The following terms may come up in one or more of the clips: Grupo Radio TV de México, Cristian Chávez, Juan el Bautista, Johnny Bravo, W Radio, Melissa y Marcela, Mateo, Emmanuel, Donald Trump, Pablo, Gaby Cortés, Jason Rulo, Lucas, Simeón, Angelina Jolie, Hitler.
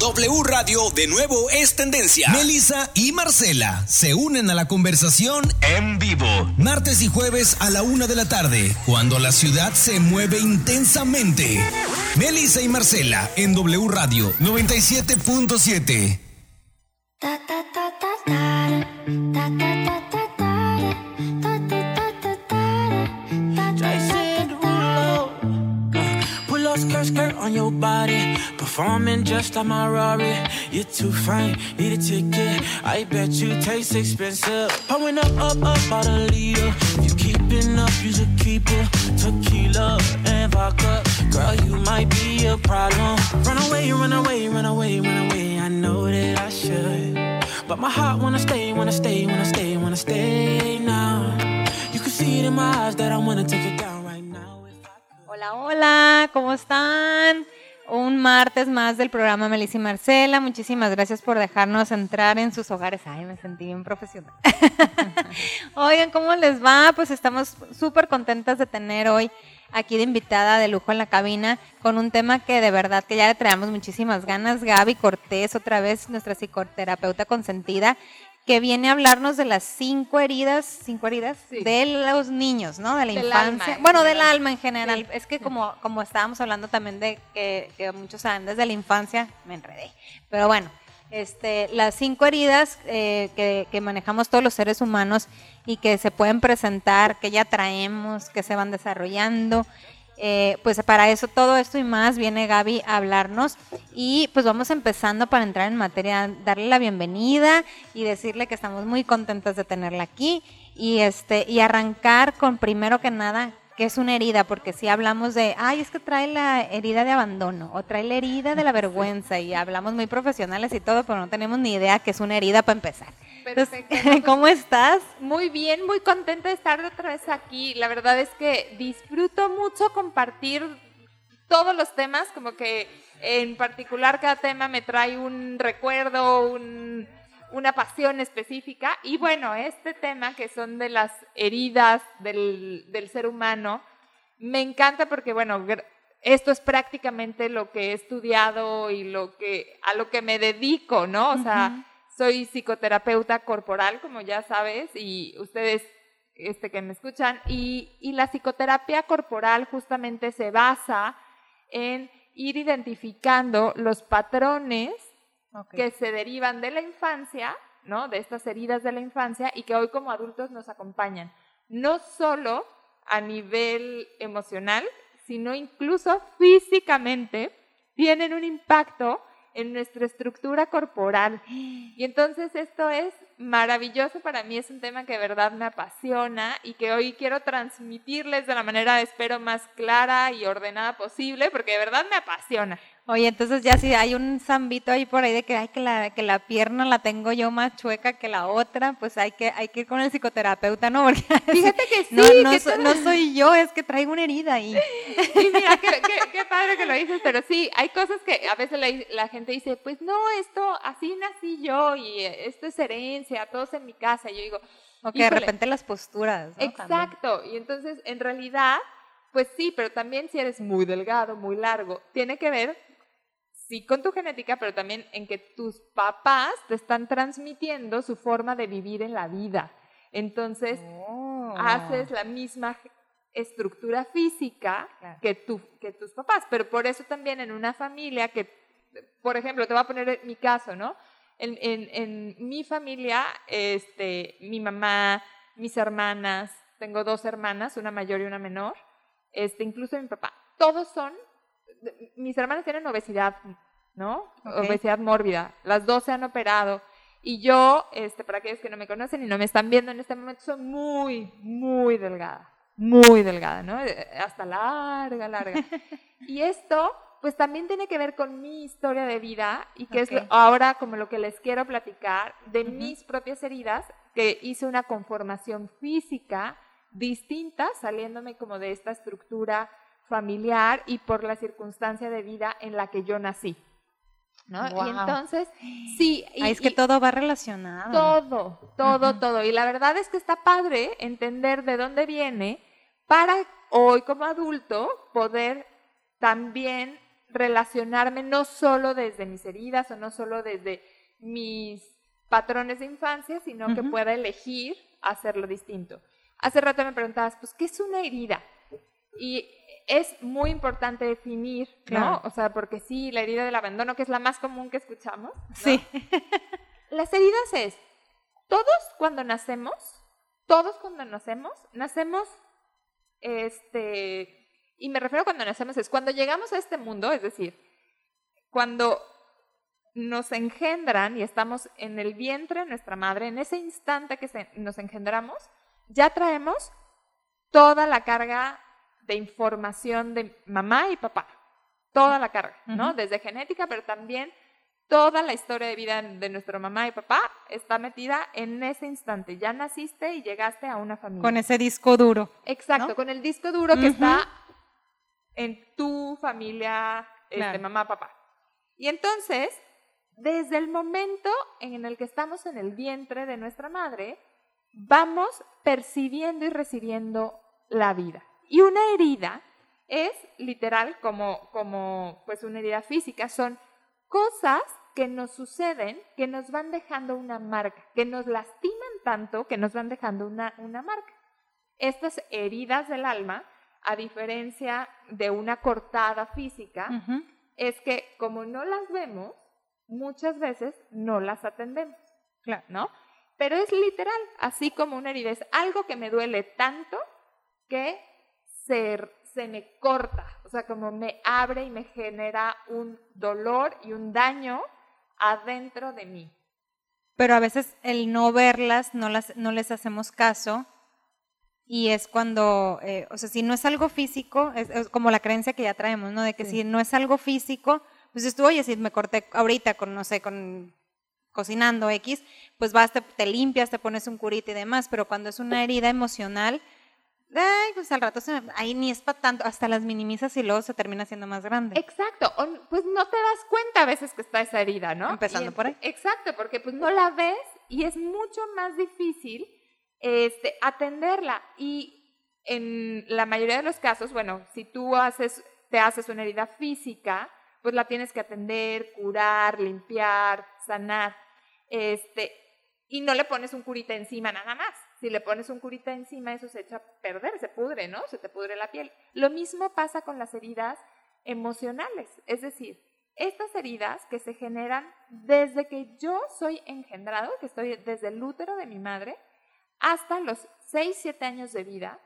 W Radio de nuevo es tendencia. Melissa y Marcela se unen a la conversación en vivo. Martes y jueves a la 1 de la tarde, cuando la ciudad se mueve intensamente. Melissa y Marcela en W Radio 97.7. Skirt on your body, performing just like my Rari. You're too fine, need a ticket. I bet you taste expensive. Pouring up out a leader. If you keeping up, you should keep it. Tequila and vodka, girl, you might be a problem. Run away, run away, run away, run away. I know that I should, but my heart wanna stay, wanna stay, wanna stay, wanna stay now. You can see it in my eyes that I wanna take it down. Hola, ¿cómo están? Un martes más del programa Melissa y Marcela. Muchísimas gracias por dejarnos entrar en sus hogares. Ay, me sentí bien profesional. Oigan, ¿cómo les va? Pues estamos súper contentas de tener hoy aquí de invitada de lujo en la cabina con un tema que de verdad que ya le traemos muchísimas ganas. Gaby Cortés, otra vez nuestra psicoterapeuta consentida, que viene a hablarnos de las 5 heridas sí, de los niños, ¿no? De la infancia. Alma, bueno, del alma en general. Sí. Es que como estábamos hablando también de que muchos saben desde la infancia, me enredé. Pero bueno, las 5 heridas que manejamos todos los seres humanos y que se pueden presentar, que ya traemos, que se van desarrollando. Pues para eso, todo esto y más viene Gaby a hablarnos, y pues vamos empezando para entrar en materia, darle la bienvenida y decirle que estamos muy contentas de tenerla aquí y arrancar con, primero que nada, que es una herida, porque si hablamos de, ay, es que trae la herida de abandono o trae la herida de la vergüenza, y hablamos muy profesionales y todo, pero no tenemos ni idea que es una herida para empezar. Perfecto. Entonces, ¿cómo estás? Muy bien, muy contenta de estar otra vez aquí. La verdad es que disfruto mucho compartir todos los temas, como que en particular cada tema me trae un recuerdo, una pasión específica. Y bueno, este tema que son de las heridas del ser humano, me encanta porque, bueno, esto es prácticamente lo que he estudiado y a lo que me dedico, ¿no? O sea, uh-huh. Soy psicoterapeuta corporal, como ya sabes, y ustedes que me escuchan, y la psicoterapia corporal justamente se basa en ir identificando los patrones, okay, que se derivan de la infancia, ¿no? De estas heridas de la infancia, y que hoy como adultos nos acompañan, no solo a nivel emocional, sino incluso físicamente, tienen un impacto en nuestra estructura corporal. Y entonces esto es maravilloso para mí, es un tema que de verdad me apasiona y que hoy quiero transmitirles de la manera, espero, más clara y ordenada posible, porque de verdad me apasiona. Oye, entonces ya si hay un zambito ahí por ahí de que, ay, que la pierna la tengo yo más chueca que la otra, pues hay que ir con el psicoterapeuta, ¿no? Porque fíjate que sí. No soy yo, es que traigo una herida ahí. Y mira, qué padre que lo dices, pero sí, hay cosas que a veces la gente dice, pues no, esto, así nací yo y esto es herencia, todos en mi casa. Y yo digo, o que de repente las posturas, ¿no? Exacto, también. Y entonces en realidad, pues sí, pero también si eres muy delgado, muy largo, tiene que ver... Sí, con tu genética, pero también en que tus papás te están transmitiendo su forma de vivir en la vida. Entonces, haces la misma estructura física, claro, que tus papás. Pero por eso también en una familia que, por ejemplo, te voy a poner mi caso, ¿no? En mi familia, mi mamá, mis hermanas, tengo 2 hermanas, una mayor y una menor, incluso mi papá, todos son... Mis hermanas tienen obesidad, ¿no? Okay. Obesidad mórbida. Las 2 se han operado. Y yo, para aquellos que no me conocen y no me están viendo en este momento, soy muy, muy delgada. Muy delgada, ¿no? Hasta larga. Y esto, pues también tiene que ver con mi historia de vida y que okay, es ahora como lo que les quiero platicar de uh-huh, mis propias heridas, que hice una conformación física distinta, saliéndome como de esta estructura familiar y por la circunstancia de vida en la que yo nací, ¿no? Wow. Y entonces, sí. Es que todo va relacionado. Todo, uh-huh, todo. Y la verdad es que está padre entender de dónde viene para hoy como adulto poder también relacionarme no solo desde mis heridas o no solo desde mis patrones de infancia, sino que pueda elegir hacerlo distinto. Hace rato me preguntabas, pues, ¿qué es una herida? Y es muy importante definir, ¿no? Claro. O sea, porque sí, la herida del abandono, que es la más común que escuchamos, ¿no? Sí. Las heridas es, todos cuando nacemos, y me refiero a cuando nacemos, es cuando llegamos a este mundo, es decir, cuando nos engendran y estamos en el vientre de nuestra madre, en ese instante que nos engendramos, ya traemos toda la carga de información de mamá y papá, toda la carga, ¿no? Desde genética, pero también toda la historia de vida de nuestro mamá y papá está metida en ese instante. Ya naciste y llegaste a una familia. Con ese disco duro. Exacto, ¿no? Con el disco duro que está en tu familia, claro, mamá, papá. Y entonces, desde el momento en el que estamos en el vientre de nuestra madre, vamos percibiendo y recibiendo la vida. Y una herida es literal como pues una herida física, son cosas que nos suceden, que nos van dejando una marca, que nos lastiman tanto, que nos van dejando una marca. Estas heridas del alma, a diferencia de una cortada física, es que como no las vemos, muchas veces no las atendemos, claro, ¿no? Pero es literal, así como una herida, es algo que me duele tanto que se me corta, o sea, como me abre y me genera un dolor y un daño adentro de mí. Pero a veces el no verlas, no les hacemos caso, y es cuando, o sea, si no es algo físico, es como la creencia que ya traemos, ¿no? De que si no es algo físico, pues oye, si me corté ahorita con, no sé, con cocinando X, pues vas, te limpias, te pones un curita y demás, pero cuando es una herida emocional, ay, pues al rato ahí ni es para tanto, hasta las minimizas y luego se termina siendo más grande. Exacto, pues no te das cuenta a veces que está esa herida, ¿no? Empezando por ahí. Exacto, porque pues no la ves y es mucho más difícil atenderla. Y en la mayoría de los casos, bueno, si tú te haces una herida física, pues la tienes que atender, curar, limpiar, sanar, y no le pones un curita encima nada más. Si le pones un curita encima, eso se echa a perder, se pudre, ¿no? Se te pudre la piel. Lo mismo pasa con las heridas emocionales. Es decir, estas heridas que se generan desde que yo soy engendrado, que estoy desde el útero de mi madre, hasta los 6, 7 años de vida,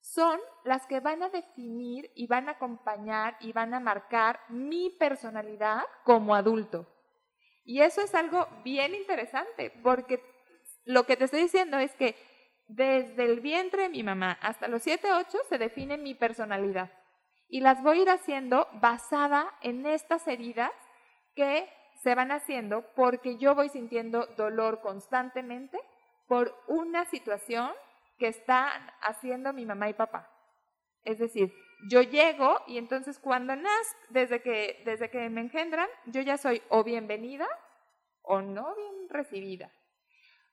son las que van a definir y van a acompañar y van a marcar mi personalidad como adulto. Y eso es algo bien interesante, porque lo que te estoy diciendo es que desde el vientre de mi mamá hasta los 7, 8 se define mi personalidad y las voy a ir haciendo basada en estas heridas que se van haciendo porque yo voy sintiendo dolor constantemente por una situación que están haciendo mi mamá y papá. Es decir, yo llego y entonces cuando nazco, desde que me engendran, yo ya soy o bienvenida o no bien recibida.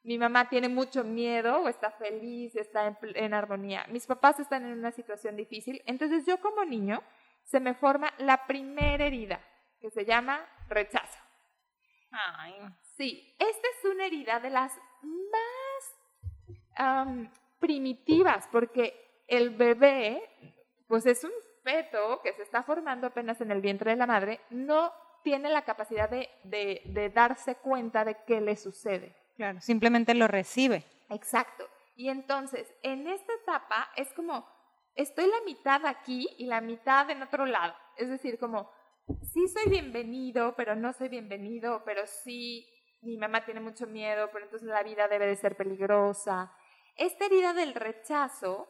Mi mamá tiene mucho miedo o está feliz, está en armonía. Mis papás están en una situación difícil. Entonces yo como niño se me forma la primera herida, que se llama rechazo. Ay. Sí, esta es una herida de las más primitivas, porque el bebé, pues es un feto que se está formando apenas en el vientre de la madre, no tiene la capacidad de darse cuenta de qué le sucede. Claro, simplemente lo recibe. Exacto. Y entonces, en esta etapa es como, estoy la mitad aquí y la mitad en otro lado. Es decir, como, sí soy bienvenido, pero no soy bienvenido, pero sí, mi mamá tiene mucho miedo, pero entonces la vida debe de ser peligrosa. Esta herida del rechazo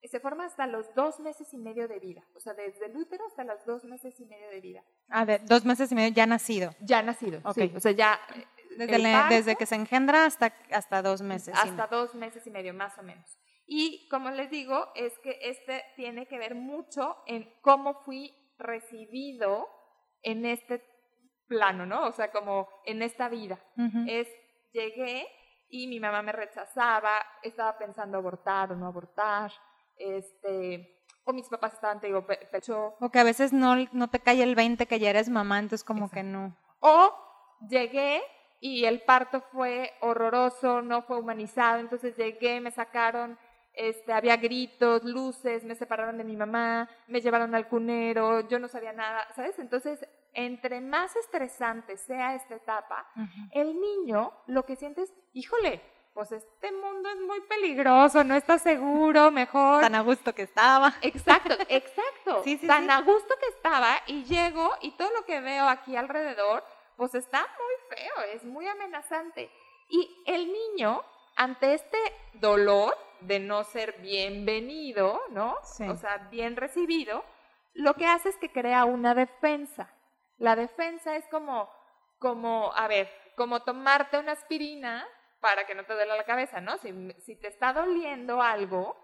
se forma hasta los 2 meses y medio de vida. O sea, desde el útero hasta los 2 meses y medio de vida. A ver, 2 meses y medio ya nacido. Ya nacido, okay. Sí. O sea, ya... Desde que se engendra hasta 2 meses. Hasta 2 meses y medio, más o menos. Y como les digo, es que tiene que ver mucho en cómo fui recibido en este plano, ¿no? O sea, como en esta vida. Llegué y mi mamá me rechazaba, estaba pensando abortar o no abortar, o mis papás estaban, te digo, pecho. O que a veces no te cae el 20 que ya eres mamá, entonces como exacto, que no. O llegué y el parto fue horroroso, no fue humanizado, entonces llegué, me sacaron, había gritos, luces, me separaron de mi mamá, me llevaron al cunero, yo no sabía nada, ¿sabes? Entonces, entre más estresante sea esta etapa, uh-huh, el niño lo que siente es, híjole, pues este mundo es muy peligroso, no está seguro, mejor. Tan a gusto que estaba. Exacto, exacto. Sí, sí, tan sí, a gusto que estaba, y llego y todo lo que veo aquí alrededor, pues está muy feo, es muy amenazante. Y el niño, ante este dolor de no ser bienvenido, ¿no? Sí. O sea, bien recibido, lo que hace es que crea una defensa. La defensa es como tomarte una aspirina para que no te duela la cabeza, ¿no? Si te está doliendo algo,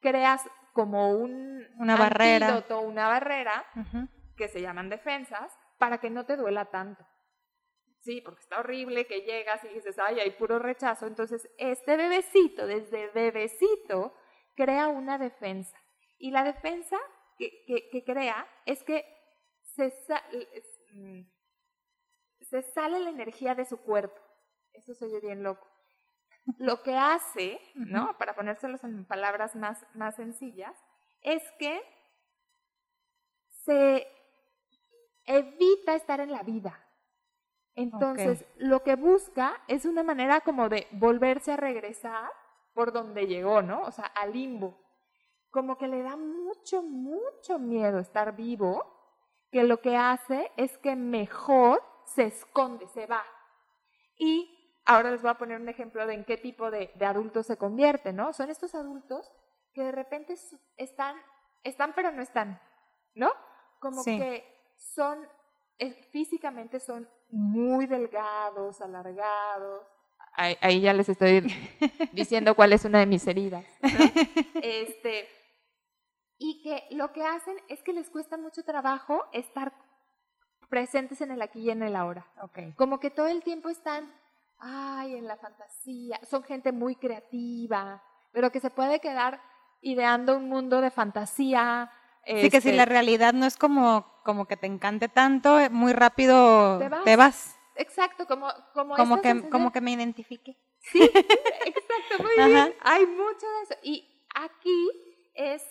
creas como una barrera, una barrera, uh-huh, que se llaman defensas, para que no te duela tanto. Sí, porque está horrible que llegas y dices, ay, hay puro rechazo. Entonces, este bebecito, desde bebecito, crea una defensa. Y la defensa que crea es que se sale la energía de su cuerpo. Eso se oye bien loco. Lo que hace, ¿no? Para ponérselos en palabras más sencillas, es que se evita estar en la vida. Entonces, okay, lo que busca es una manera como de volverse a regresar por donde llegó, ¿no? O sea, al limbo. Como que le da mucho, mucho miedo estar vivo, que lo que hace es que mejor se esconde, se va. Y ahora les voy a poner un ejemplo de en qué tipo de adultos se convierte, ¿no? Son estos adultos que de repente están pero no están, ¿no? Como sí, que son, físicamente son muy delgados, alargados. Ahí ya les estoy diciendo cuál es una de mis heridas, ¿no? Y que lo que hacen es que les cuesta mucho trabajo estar presentes en el aquí y en el ahora. Okay. Como que todo el tiempo están... ay, en la fantasía, son gente muy creativa, pero que se puede quedar ideando un mundo de fantasía. Sí, que si la realidad no es como que te encante tanto, muy rápido te vas. Exacto, como que me identifique. Sí, exacto, muy bien. Ajá. Hay mucho de eso. Y aquí es...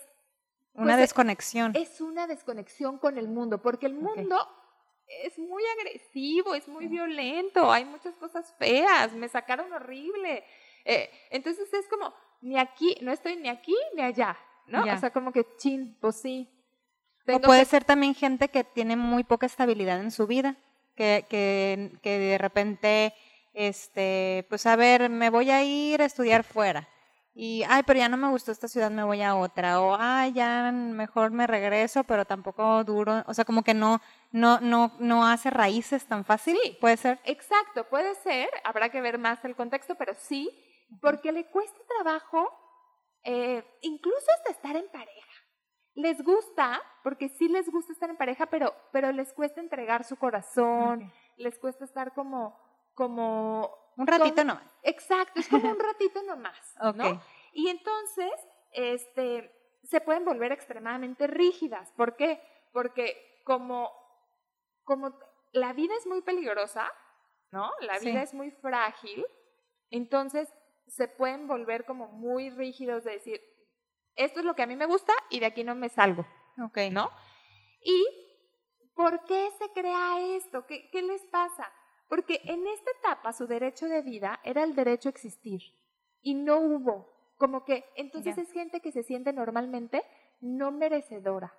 una desconexión. Es una desconexión con el mundo, porque el mundo... okay, es muy agresivo, es muy violento, hay muchas cosas feas, me sacaron horrible. Entonces es como, ni aquí, no estoy ni aquí ni allá, ¿no? Ya. O sea, como que chin, pues sí. O puede ser también gente que tiene muy poca estabilidad en su vida, que de repente, pues a ver, me voy a ir a estudiar fuera. Y, ay, pero ya no me gustó esta ciudad, me voy a otra. O, ay, ya mejor me regreso, pero tampoco duro. O sea, como que no hace raíces tan fácil. Sí, puede ser. Exacto, puede ser. Habrá que ver más el contexto, pero sí, porque le cuesta trabajo, incluso hasta estar en pareja. Les gusta, porque sí les gusta estar en pareja, pero les cuesta entregar su corazón, okay, les cuesta estar como un ratito nomás. Exacto, es como un ratito nomás, okay, ¿no? Y entonces, se pueden volver extremadamente rígidas. ¿Por qué? Porque como la vida es muy peligrosa, ¿no? La vida, sí, es muy frágil, entonces se pueden volver como muy rígidos de decir, esto es lo que a mí me gusta y de aquí no me salgo, okay, ¿no? ¿Y por qué se crea esto? ¿Qué les pasa? Porque en esta etapa su derecho de vida era el derecho a existir y no hubo, como que entonces ya, es gente que se siente normalmente no merecedora.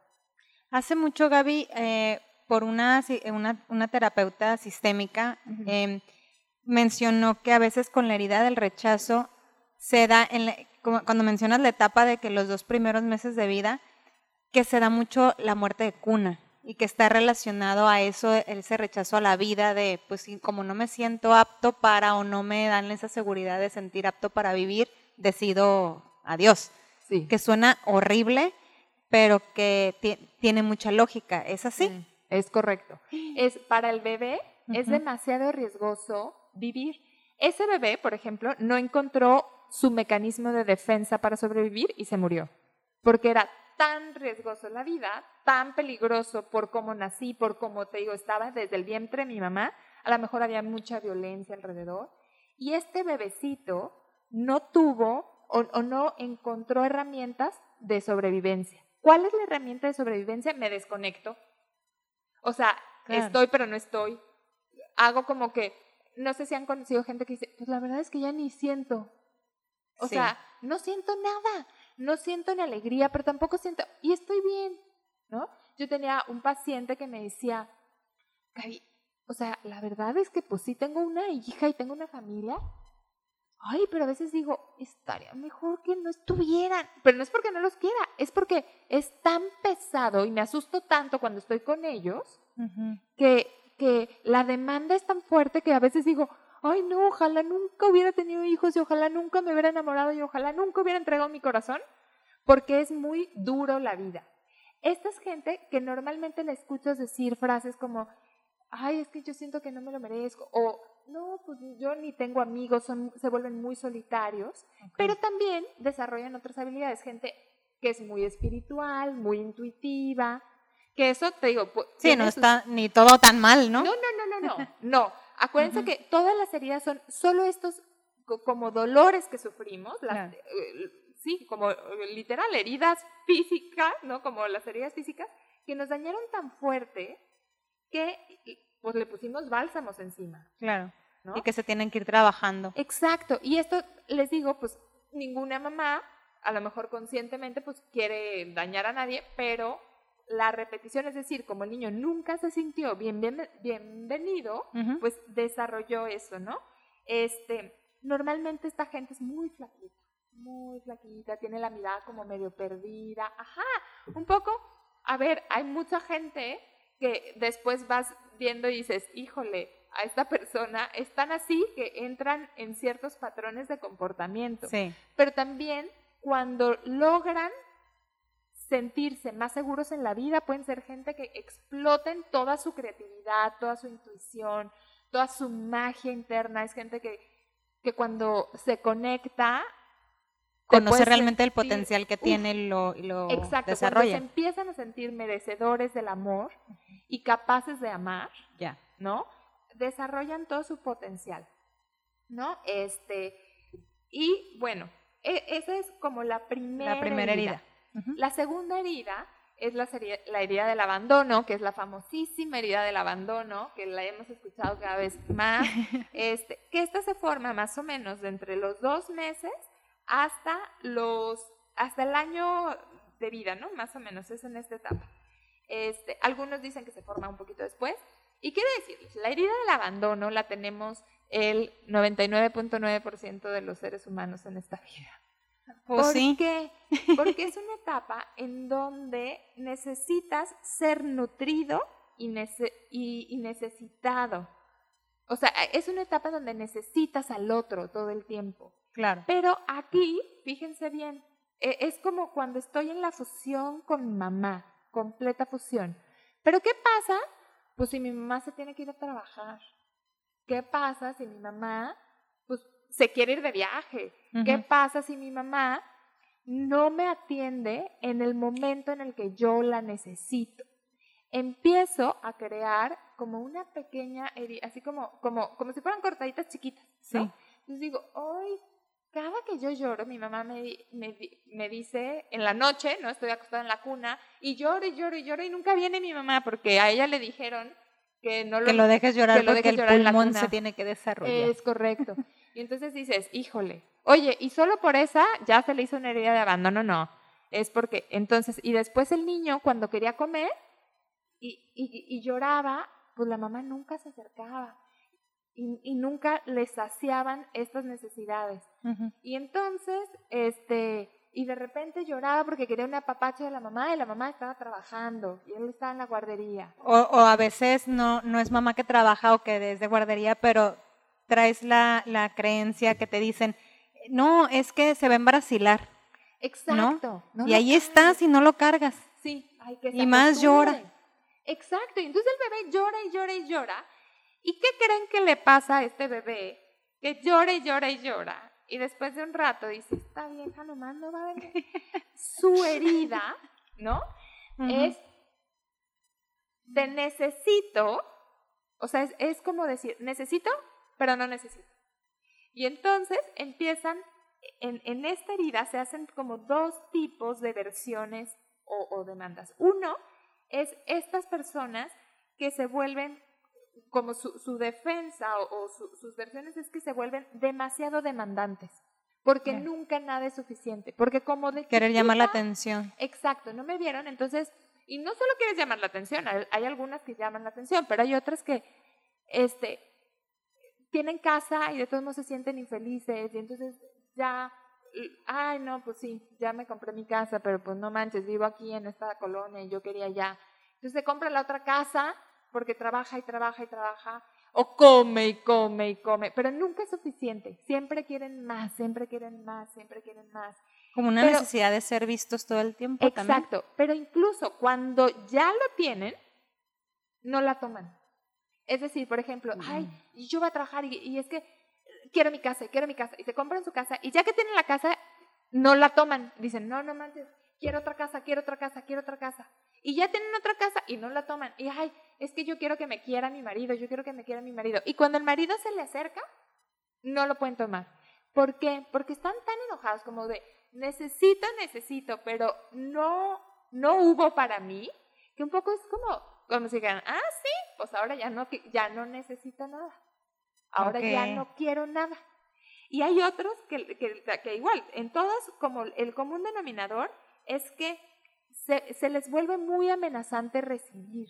Hace mucho, Gaby, por una terapeuta sistémica, uh-huh, mencionó que a veces con la herida del rechazo se da, cuando mencionas la etapa de que los 2 primeros meses de vida, que se da mucho la muerte de cuna. Y que está relacionado a eso, ese rechazo a la vida de, pues como no me siento apto para, o no me dan esa seguridad de sentir apto para vivir, decido adiós. Sí. Que suena horrible, pero que tiene mucha lógica. ¿Es así? Mm, es correcto. Para el bebé, uh-huh, es demasiado riesgoso vivir. Ese bebé, por ejemplo, no encontró su mecanismo de defensa para sobrevivir y se murió. Porque era tan riesgoso la vida, tan peligroso por cómo nací, por cómo te digo, estaba desde el vientre de mi mamá, a lo mejor había mucha violencia alrededor, y este bebecito no tuvo o no encontró herramientas de sobrevivencia. ¿Cuál es la herramienta de sobrevivencia? Me desconecto. O sea, claro, estoy pero no estoy. Hago como que, no sé si han conocido gente que dice, pues la verdad es que ya ni siento. O sí, sea, no siento nada, no siento ni alegría, pero tampoco siento, y estoy bien, ¿no? Yo tenía un paciente que me decía, Gaby, o sea, la verdad es que pues sí tengo una hija y tengo una familia, ay, pero a veces digo, estaría mejor que no estuvieran, pero no es porque no los quiera, es porque es tan pesado y me asusto tanto cuando estoy con ellos, uh-huh, que la demanda es tan fuerte que a veces digo, ay no, ojalá nunca hubiera tenido hijos y ojalá nunca me hubiera enamorado y ojalá nunca hubiera entregado mi corazón, porque es muy duro la vida. Esta es gente que normalmente la escuchas decir frases como, ay, es que yo siento que no me lo merezco, o no, pues yo ni tengo amigos, se vuelven muy solitarios, okay, pero también desarrollan otras habilidades, gente que es muy espiritual, muy intuitiva, que eso te digo... Pues, sí, no está ni todo tan mal, ¿no? No. Acuérdense, uh-huh, que todas las heridas son solo estos como dolores que sufrimos, las, claro, sí, como literal heridas físicas, ¿no? Como las heridas físicas que nos dañaron tan fuerte que pues le pusimos bálsamos encima. Claro, ¿no? Y que se tienen que ir trabajando. Exacto, y esto les digo, pues ninguna mamá, a lo mejor conscientemente, pues quiere dañar a nadie, pero... la repetición, es decir, como el niño nunca se sintió bienvenido, uh-huh, pues desarrolló eso, ¿no? Normalmente esta gente es muy flaquita, tiene la mirada como medio perdida, ajá, un poco, a ver, hay mucha gente que después vas viendo y dices, híjole, a esta persona, están así que entran en ciertos patrones de comportamiento, sí, pero también cuando logran sentirse más seguros en la vida, pueden ser gente que exploten toda su creatividad, toda su intuición, toda su magia interna, es gente que cuando se conecta conoce realmente sentir, el potencial que tiene y lo exacto, desarrolla. Exacto, cuando se empiezan a sentir merecedores del amor y capaces de amar, ya, ¿no? Desarrollan todo su potencial, ¿no? Y bueno, esa es como la primera herida. La segunda herida es la herida del abandono, que es la famosísima herida del abandono, que la hemos escuchado cada vez más, que esta se forma más o menos de entre los 2 meses hasta el año de vida, ¿no? Más o menos es en esta etapa. Algunos dicen que se forma un poquito después, y quiero decirles, la herida del abandono la tenemos el 99.9% de los seres humanos en esta vida. Pues ¿por sí? qué? Porque es una etapa en donde necesitas ser nutrido y necesitado. O sea, es una etapa donde necesitas al otro todo el tiempo. Claro. Pero aquí, fíjense bien, es como cuando estoy en la fusión con mamá, completa fusión. ¿Pero qué pasa? Pues si mi mamá se tiene que ir a trabajar. ¿Qué pasa si mi mamá se quiere ir de viaje? Uh-huh. ¿Qué pasa si mi mamá no me atiende en el momento en el que yo la necesito? Empiezo a crear como una pequeña herida, así como si fueran cortaditas chiquitas, ¿no? Sí. Entonces digo, hoy, cada que yo lloro, mi mamá me dice en la noche, ¿no? Estoy acostada en la cuna, y lloro, y lloro, y lloro, y nunca viene mi mamá, porque a ella le dijeron que no lo dejes llorar, porque el pulmón se tiene que desarrollar. Es correcto. Y entonces dices, híjole, oye, y solo por esa ya se le hizo una herida de abandono, no, es porque, entonces, y después el niño cuando quería comer y lloraba, pues la mamá nunca se acercaba y nunca le saciaban estas necesidades. Uh-huh. Y entonces, y de repente lloraba porque quería un apapacho de la mamá y la mamá estaba trabajando y él estaba en la guardería. O a veces no es mamá que trabaja o que desde guardería, pero... traes la creencia que te dicen, no, es que se va a embracilar. Exacto. ¿No? Y ahí estás y no lo cargas. Sí. Ay, que y más llora. Exacto. Y entonces el bebé llora y llora y llora. ¿Y qué creen que le pasa a este bebé? Que llora y llora y llora. Y después de un rato dice, esta vieja nomás no va a venir. Su herida ¿no? Uh-huh. Es, te necesito, o sea, es como decir, necesito, pero no necesito. Y entonces empiezan, en esta herida se hacen como dos tipos de versiones o demandas. Uno es estas personas que se vuelven, como su defensa o sus versiones es que se vuelven demasiado demandantes, porque claro, nunca nada es suficiente, porque como de querer chiquita, llamar la atención. Exacto, no me vieron, entonces, y no solo quieres llamar la atención, hay algunas que llaman la atención, pero hay otras que tienen casa y de todos modos se sienten infelices, y entonces ya, ay no, pues sí, ya me compré mi casa, pero pues no manches, vivo aquí en esta colonia y yo quería ya. Entonces se compra la otra casa, porque trabaja y trabaja y trabaja, o come y come y come, pero nunca es suficiente, siempre quieren más, siempre quieren más, siempre quieren más. Como una necesidad de ser vistos todo el tiempo. Exacto, también. Pero incluso cuando ya lo tienen, no la toman. Es decir, por ejemplo, ay, yo voy a trabajar y es que quiero mi casa, y se compran su casa, y ya que tienen la casa, no la toman, dicen, no manches, quiero otra casa, quiero otra casa, quiero otra casa. Y ya tienen otra casa y no la toman. Y ay, es que yo quiero que me quiera mi marido, yo quiero que me quiera mi marido. Y cuando el marido se le acerca, no lo pueden tomar. ¿Por qué? Porque están tan enojados como de necesito, pero no hubo para mí, que un poco es como si digan, ah, sí, pues ahora ya no necesito nada. Ahora okay, ya no quiero nada. Y hay otros que igual, en todos como el común denominador es que se les vuelve muy amenazante recibir,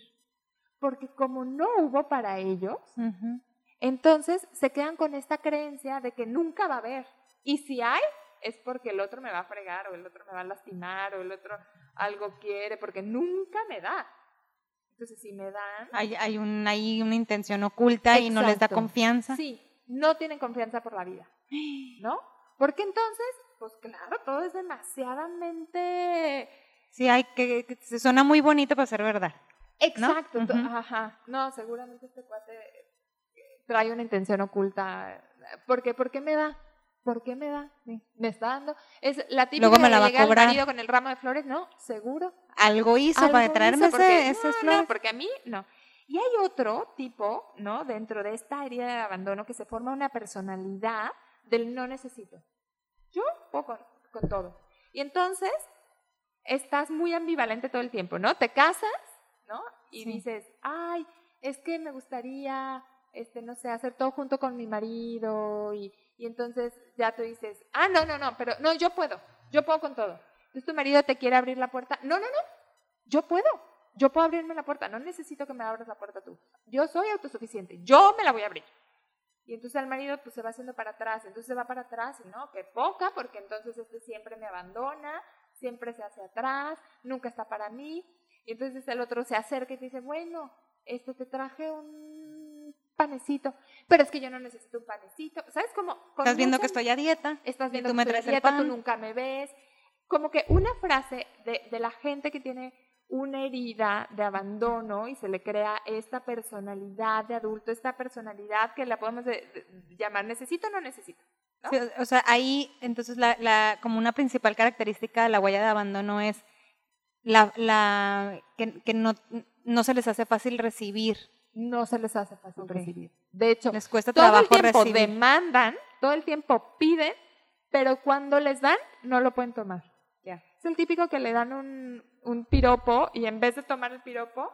porque como no hubo para ellos, uh-huh, entonces se quedan con esta creencia de que nunca va a haber, y si hay, es porque el otro me va a fregar, o el otro me va a lastimar, o el otro algo quiere, porque nunca me da. Entonces si me dan... Hay una intención oculta. Exacto. Y no les da confianza. Sí, no tienen confianza por la vida, ¿no? Porque entonces, pues claro, todo es demasiadamente... Sí, hay que se suena muy bonito para ser verdad. Exacto, ¿no? Uh-huh. Ajá. No, seguramente este cuate trae una intención oculta. ¿Por qué me da? ¿Por qué me da? Sí. Me está dando. Es la típica que llega el marido con el ramo de flores, ¿no? Seguro. Algo hizo para traerme esas flores. No, porque a mí no. Y hay otro tipo, ¿no? Dentro de esta herida de abandono que se forma una personalidad del no necesito. Yo puedo con todo. Y entonces... estás muy ambivalente todo el tiempo, ¿no? Te casas, ¿no? Y sí, dices, ay, es que me gustaría, no sé, hacer todo junto con mi marido, y entonces ya tú dices, ah, no, pero no, yo puedo con todo. Entonces tu marido te quiere abrir la puerta, no, yo puedo abrirme la puerta, no necesito que me abras la puerta tú, yo soy autosuficiente, yo me la voy a abrir. Y entonces el marido pues se va haciendo para atrás, entonces se va para atrás, y no, que poca, porque entonces siempre me abandona, siempre se hace atrás, nunca está para mí. Y entonces el otro se acerca y te dice, bueno, te traje un panecito, pero es que yo no necesito un panecito. ¿Sabes cómo? Estás viendo que estoy a dieta. Estás viendo que estoy a dieta, tú nunca me ves. Como que una frase de la gente que tiene una herida de abandono y se le crea esta personalidad de adulto, esta personalidad que la podemos llamar necesito o no necesito. ¿No? Sí, o sea, ahí entonces como una principal característica de la huella de abandono es que no se les hace fácil recibir. No se les hace fácil recibir. De hecho, les cuesta trabajo recibir. Todo el tiempo demandan, todo el tiempo piden, pero cuando les dan, no lo pueden tomar. Yeah. Es el típico que le dan un piropo y en vez de tomar el piropo,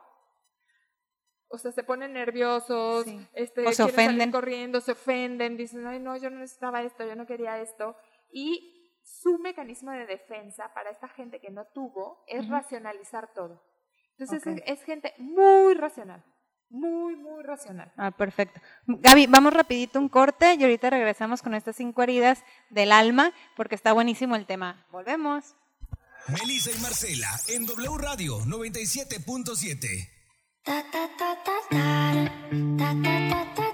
o sea, se ponen nerviosos, sí, o se ofenden, corriendo, se ofenden, dicen, ay no, yo no necesitaba esto, yo no quería esto. Y su mecanismo de defensa para esta gente que no tuvo es, uh-huh, racionalizar todo. Entonces es gente muy racional, muy, muy racional. Ah, perfecto. Gaby, vamos rapidito un corte y ahorita regresamos con estas 5 heridas del alma, porque está buenísimo el tema. Volvemos. Melissa y Marcela en W Radio 97.7. Ta ta ta ta ta ta ta ta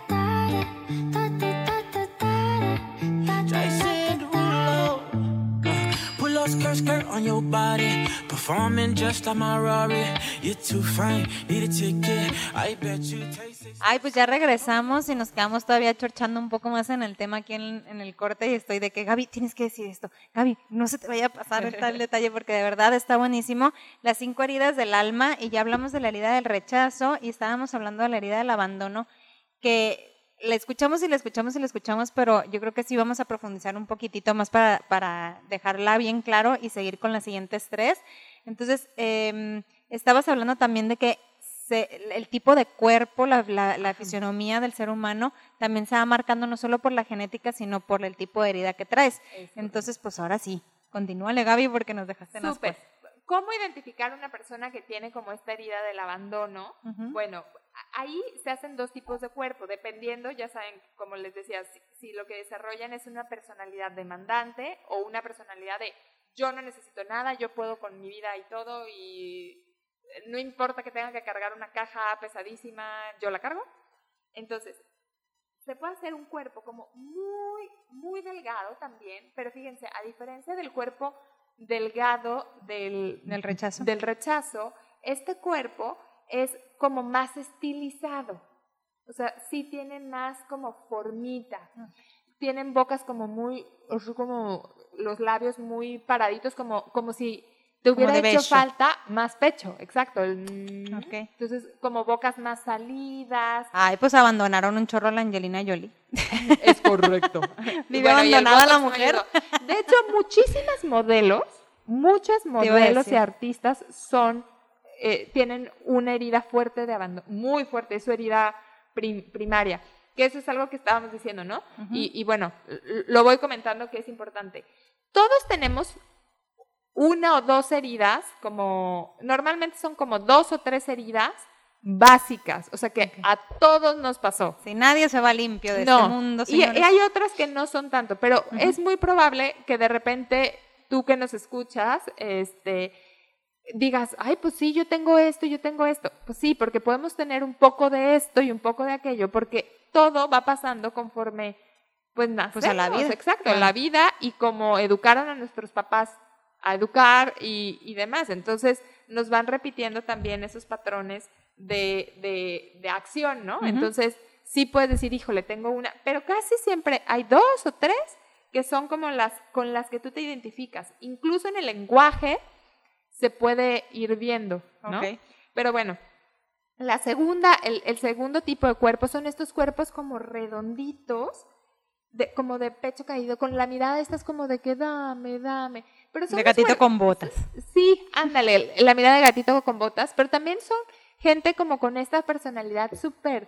ta ta ta ta. Jason Rulo, pull up skirt on on your body, performing just like my Rari. You're too fine, need a ticket. I bet you taste it. Ay, pues ya regresamos y nos quedamos todavía chorchando un poco más en el tema aquí en el corte, y estoy de que Gaby, tienes que decir esto. Gaby, no se te vaya a pasar tal detalle porque de verdad está buenísimo. Las 5 heridas del alma, y ya hablamos de la herida del rechazo y estábamos hablando de la herida del abandono, que la escuchamos y la escuchamos y la escuchamos, pero yo creo que sí vamos a profundizar un poquitito más para dejarla bien claro y seguir con las siguientes 3. Entonces, estabas hablando también de que el tipo de cuerpo, la fisionomía del ser humano también se va marcando no solo por la genética, sino por el tipo de herida que traes. Entonces, pues ahora sí, continúale, Gaby, porque nos dejaste en las cosas. ¿Cómo identificar una persona que tiene como esta herida del abandono? Uh-huh. Bueno, ahí se hacen 2 tipos de cuerpo, dependiendo, ya saben, como les decía, si lo que desarrollan es una personalidad demandante o una personalidad de yo no necesito nada, yo puedo con mi vida y todo, y no importa que tenga que cargar una caja pesadísima, yo la cargo. Entonces, se puede hacer un cuerpo como muy, muy delgado también, pero fíjense, a diferencia del cuerpo delgado del rechazo, este cuerpo es como más estilizado, o sea, sí tienen más como formita, tienen bocas como muy, como los labios muy paraditos, como si te hubiera hecho falta más pecho, exacto. Okay. Entonces, como bocas más salidas. Ay, pues abandonaron un chorro a la Angelina Jolie. Es correcto. Vive abandonada la mujer. De hecho, muchas modelos y artistas tienen una herida fuerte de abandono, muy fuerte, es su herida primaria. Que eso es algo que estábamos diciendo, ¿no? Uh-huh. Y bueno, lo voy comentando que es importante. Todos tenemos 1 o 2 heridas, como normalmente son como 2 o 3 heridas básicas, o sea que a todos nos pasó. Si nadie se va limpio de este mundo, señores. Y hay otras que no son tanto, pero uh-huh. es muy probable que de repente tú que nos escuchas, digas, ay, pues sí, yo tengo esto. Pues sí, porque podemos tener un poco de esto y un poco de aquello, porque todo va pasando conforme, pues nacemos, pues a la vida. Exacto, claro. La vida y como educaron a nuestros papás a educar y demás. Entonces, nos van repitiendo también esos patrones de acción, ¿no? Uh-huh. Entonces, sí puedes decir, híjole, tengo una, pero casi siempre hay 2 o 3 que son como las con las que tú te identificas. Incluso en el lenguaje se puede ir viendo, ¿no? Okay. Pero bueno, el segundo tipo de cuerpos son estos cuerpos como redonditos, como de pecho caído, con la mirada estas como de que dame. Pero son de gatito con botas. Sí, ándale, la mirada de gatito con botas, pero también son gente como con esta personalidad súper,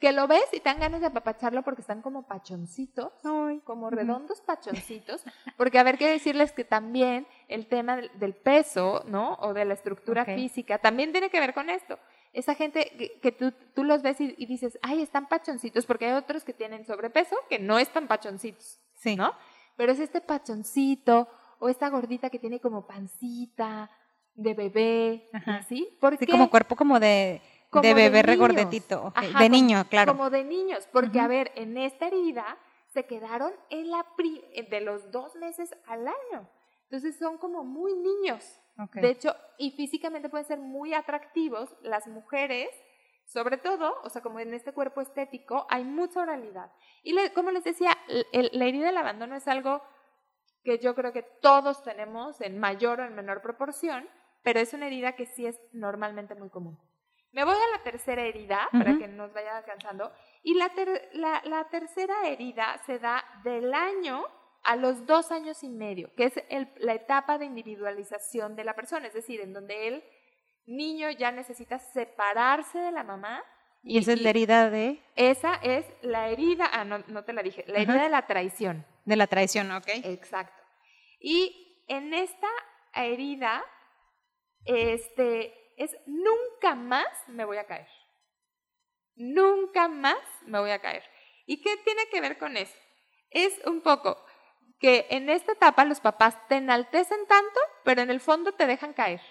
que lo ves y te dan ganas de apapacharlo porque están como pachoncitos, ay, como redondos pachoncitos, porque a ver, qué decirles que también el tema del peso, ¿no? O de la estructura física, también tiene que ver con esto. Esa gente que tú los ves y dices, ay, están pachoncitos, porque hay otros que tienen sobrepeso que no están pachoncitos, sí, ¿no? Pero es este pachoncito o esta gordita que tiene como pancita de bebé, ¿sí? Porque sí, como cuerpo como de bebé regordetito, de niño, claro. Como de niños, porque a ver, en esta herida se quedaron de los 2 meses al año. Entonces son como muy niños. Okay. De hecho, y físicamente pueden ser muy atractivos las mujeres, sobre todo, o sea, como en este cuerpo estético, hay mucha oralidad. Y como les decía, la herida del abandono es algo que yo creo que todos tenemos en mayor o en menor proporción, pero es una herida que sí es normalmente muy común. Me voy a la tercera herida, uh-huh. para que nos vaya alcanzando, y la tercera herida se da del año a los 2 años y medio, que es la etapa de individualización de la persona, es decir, en donde el niño ya necesita separarse de la mamá. ¿Y esa es la herida de...? Esa es la herida, no te la dije, la herida de la traición. De la traición, ok. Exacto. Y en esta herida, es nunca más me voy a caer. Nunca más me voy a caer. ¿Y qué tiene que ver con eso? Es un poco que en esta etapa los papás te enaltecen tanto, pero en el fondo te dejan caer.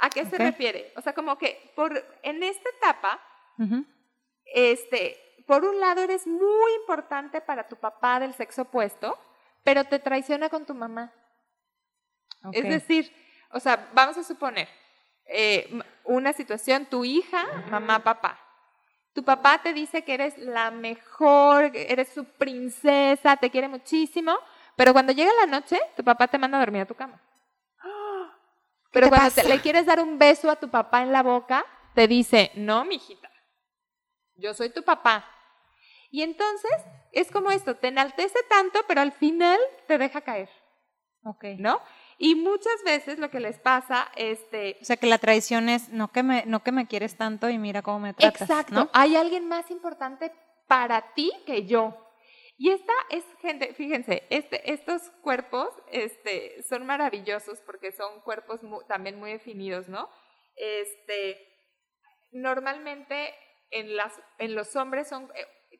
¿A qué se refiere? O sea, como que en esta etapa, por un lado eres muy importante para tu papá del sexo opuesto, pero te traiciona con tu mamá. Okay. Es decir, o sea, vamos a suponer una situación, tu hija, mamá, papá. Tu papá te dice que eres la mejor, eres su princesa, te quiere muchísimo, pero cuando llega la noche, tu papá te manda a dormir a tu cama. Pero cuando le quieres dar un beso a tu papá en la boca, te dice, no, mijita, yo soy tu papá. Y entonces, es como esto, te enaltece tanto, pero al final te deja caer. Ok. ¿No? Y muchas veces lo que les pasa, o sea, que la traición es, no que me quieres tanto y mira cómo me tratas. Exacto. ¿No? Hay alguien más importante para ti que yo. Y esta es gente, fíjense, estos cuerpos son maravillosos porque son cuerpos también muy definidos, ¿no? Normalmente en los hombres son,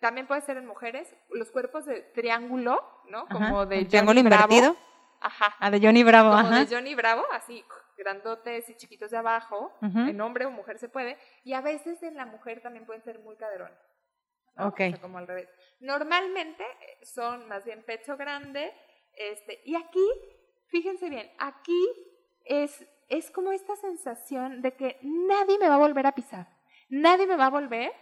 también puede ser en mujeres, los cuerpos de triángulo, ¿no? Como de triángulo invertido. Ajá. Ah, de Johnny Bravo. Como de Johnny Bravo, así, grandotes y chiquitos de abajo, en hombre o mujer se puede, y a veces en la mujer también pueden ser muy caderones. ¿No? Okay. O sea, como al revés. Normalmente son más bien pecho grande, y aquí, fíjense bien, aquí es como esta sensación de que nadie me va a volver a pisar, nadie me va a volver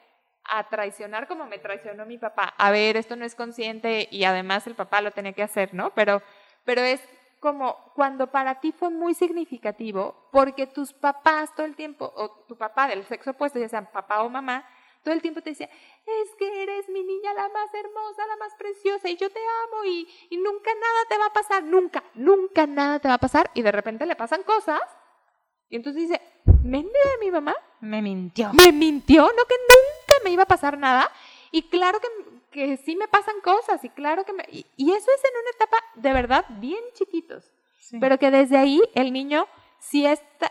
a traicionar como me traicionó mi papá. A ver, esto no es consciente y además el papá lo tenía que hacer, ¿no? Pero es como cuando para ti fue muy significativo porque tus papás todo el tiempo, o tu papá del sexo opuesto, ya sean papá o mamá, todo el tiempo te decía, es que eres mi niña la más hermosa, la más preciosa, y yo te amo, y nunca nada te va a pasar, nunca nada te va a pasar, y de repente le pasan cosas, y entonces dice, ¿mendiga mi mamá? Me mintió, no que nunca me iba a pasar nada, y claro que sí me pasan cosas, y claro que y eso es en una etapa de verdad bien chiquitos, sí. Pero que desde ahí el niño, si esta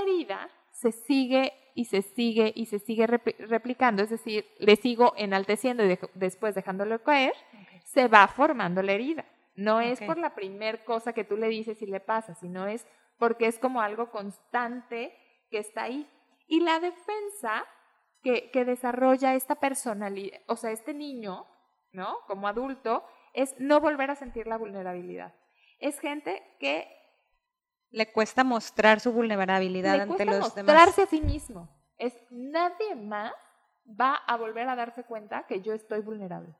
herida se sigue y se sigue y se sigue replicando, es decir, le sigo enalteciendo y después dejándolo caer, se va formando la herida. No es por la primer cosa que tú le dices y le pasa, sino es porque es como algo constante que está ahí. Y la defensa que desarrolla esta personalidad, o sea, este niño, ¿no? Como adulto, es no volver a sentir la vulnerabilidad. Es gente que le cuesta mostrar su vulnerabilidad ante los demás. Le cuesta mostrarse a sí mismo. Nadie más va a volver a darse cuenta que yo estoy vulnerable.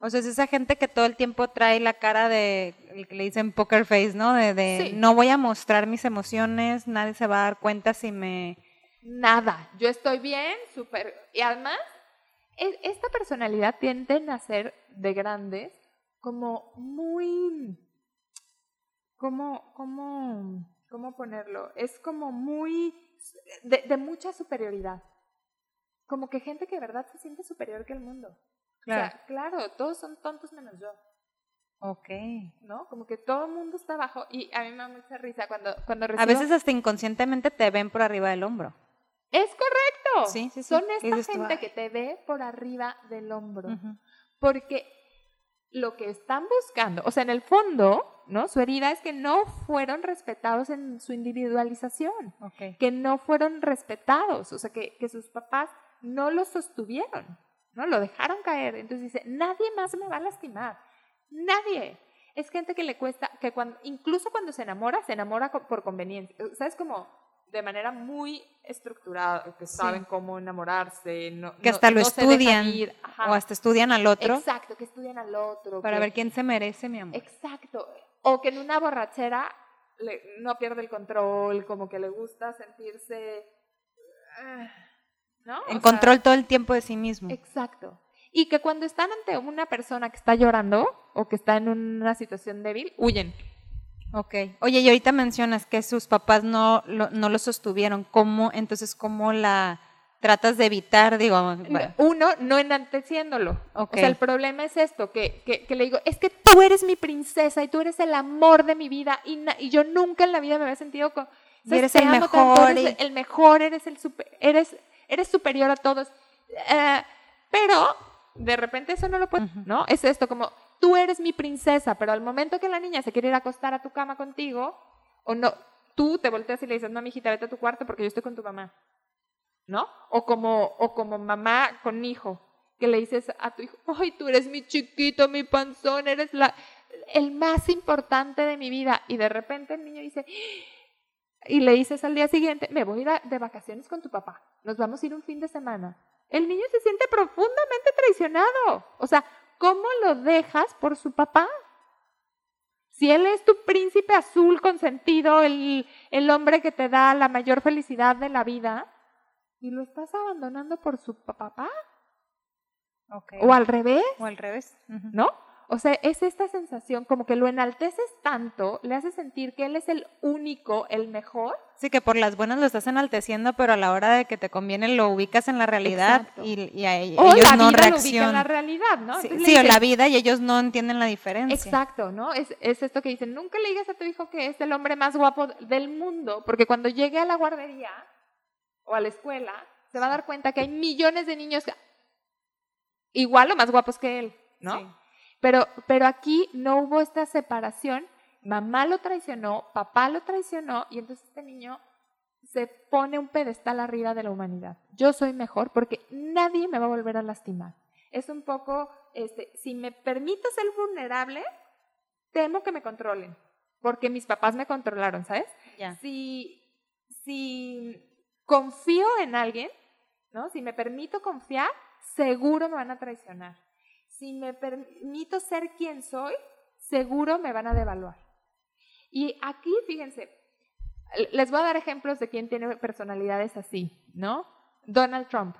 O sea, es esa gente que todo el tiempo trae la cara de, el que le dicen poker face, ¿no? Sí. No voy a mostrar mis emociones, nadie se va a dar cuenta si me... Nada, yo estoy bien, súper... Y además, esta personalidad tienden a ser de grandes como muy... ¿Cómo ponerlo? Es como muy, de mucha superioridad. Como que gente que de verdad se siente superior que el mundo. Claro. O sea, claro, todos son tontos menos yo. Ok. ¿No? Como que todo el mundo está abajo y a mí me da mucha risa cuando recibo... A veces hasta inconscientemente te ven por arriba del hombro. ¡Es correcto! Sí. Son esta gente que te ve por arriba del hombro. Uh-huh. Porque lo que están buscando, o sea, en el fondo... ¿no? Su herida es que no fueron respetados en su individualización, que no fueron respetados, o sea, que sus papás no los sostuvieron, ¿no? Lo dejaron caer. Entonces dice, nadie más me va a lastimar, nadie. Es gente que le cuesta, que incluso cuando se enamora por conveniencia, o sea, es como de manera muy estructurada, que saben cómo enamorarse, estudian o hasta estudian al otro. Exacto, que estudian al otro. Para ver quién se merece, mi amor. Exacto. O que en una borrachera no pierde el control, como que le gusta sentirse, ¿no? En control todo el tiempo de sí mismo. Exacto. Y que cuando están ante una persona que está llorando o que está en una situación débil, huyen. Ok. Oye, y ahorita mencionas que sus papás no lo sostuvieron. ¿Cómo la tratas de evitar? Uno, no enalteciéndolo. Okay. O sea, el problema es esto, que le digo, es que tú eres mi princesa y tú eres el amor de mi vida y yo nunca en la vida me había sentido con... O sea, eres el mejor. Tanto, eres el mejor, eres superior a todos. Pero de repente eso no lo puedes... Uh-huh. ¿No? Es esto como, tú eres mi princesa, pero al momento que la niña se quiere ir a acostar a tu cama contigo, o no, tú te volteas y le dices, no, mijita, vete a tu cuarto porque yo estoy con tu mamá. ¿No? O como mamá con hijo, que le dices a tu hijo, ay, tú eres mi chiquito, mi panzón, eres la... el más importante de mi vida. Y de repente el niño dice, y le dices al día siguiente, me voy a ir de vacaciones con tu papá, nos vamos a ir un fin de semana. El niño se siente profundamente traicionado. O sea, ¿cómo lo dejas por su papá? Si él es tu príncipe azul consentido, el hombre que te da la mayor felicidad de la vida, y lo estás abandonando por su papá. Okay. O al revés. Uh-huh. ¿No? O sea, es esta sensación, como que lo enalteces tanto, le haces sentir que él es el único, el mejor. Sí, que por las buenas lo estás enalteciendo, pero a la hora de que te conviene lo ubicas en la realidad y a ellos no reaccionan. O la vida lo ubica en la realidad, ¿no? Sí, sí, o la vida y ellos no entienden la diferencia. Exacto, ¿no? Es esto que dicen, nunca le digas a tu hijo que es el hombre más guapo del mundo, porque cuando llegue a la guardería o a la escuela, se va a dar cuenta que hay millones de niños igual o más guapos que él, ¿no? Sí. Pero aquí no hubo esta separación, mamá lo traicionó, papá lo traicionó, y entonces este niño se pone un pedestal arriba de la humanidad. Yo soy mejor porque nadie me va a volver a lastimar. Es un poco, si me permito ser vulnerable, temo que me controlen, porque mis papás me controlaron, ¿sabes? Yeah. Si confío en alguien, ¿no? Si me permito confiar, seguro me van a traicionar. Si me permito ser quien soy, seguro me van a devaluar. Y aquí, fíjense, les voy a dar ejemplos de quién tiene personalidades así, ¿no? Donald Trump.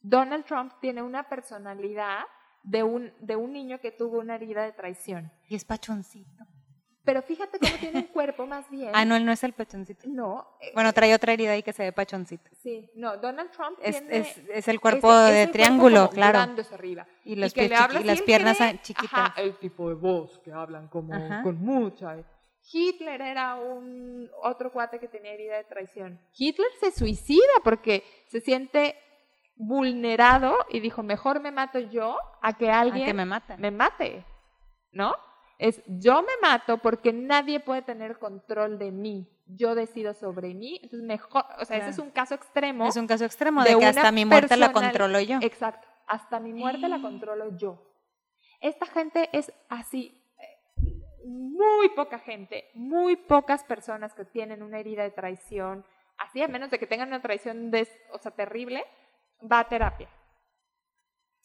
Donald Trump tiene una personalidad de un niño que tuvo una herida de traición. Y es pachoncito. Pero fíjate cómo tiene un cuerpo más bien. Ah, no, él no es el pachoncito. No. Bueno, trae otra herida ahí que se ve pachoncito. Sí, no, Donald Trump tiene... Es el cuerpo de triángulo, claro. Arriba. Y los pies y las piernas chiquitas. Ajá, el tipo de voz que hablan como con mucha... Hitler era otro cuate que tenía herida de traición. Hitler se suicida porque se siente vulnerado y dijo, mejor me mato yo a que alguien me mate, ¿no? Es yo me mato porque nadie puede tener control de mí. Yo decido sobre mí. Entonces mejor, o sea, claro. Ese es un caso extremo. Es un caso extremo de que hasta mi muerte la controlo yo. Exacto, hasta mi muerte la controlo yo. Esta gente es así, muy poca gente, muy pocas personas que tienen una herida de traición, así a menos de que tengan una traición terrible, va a terapia.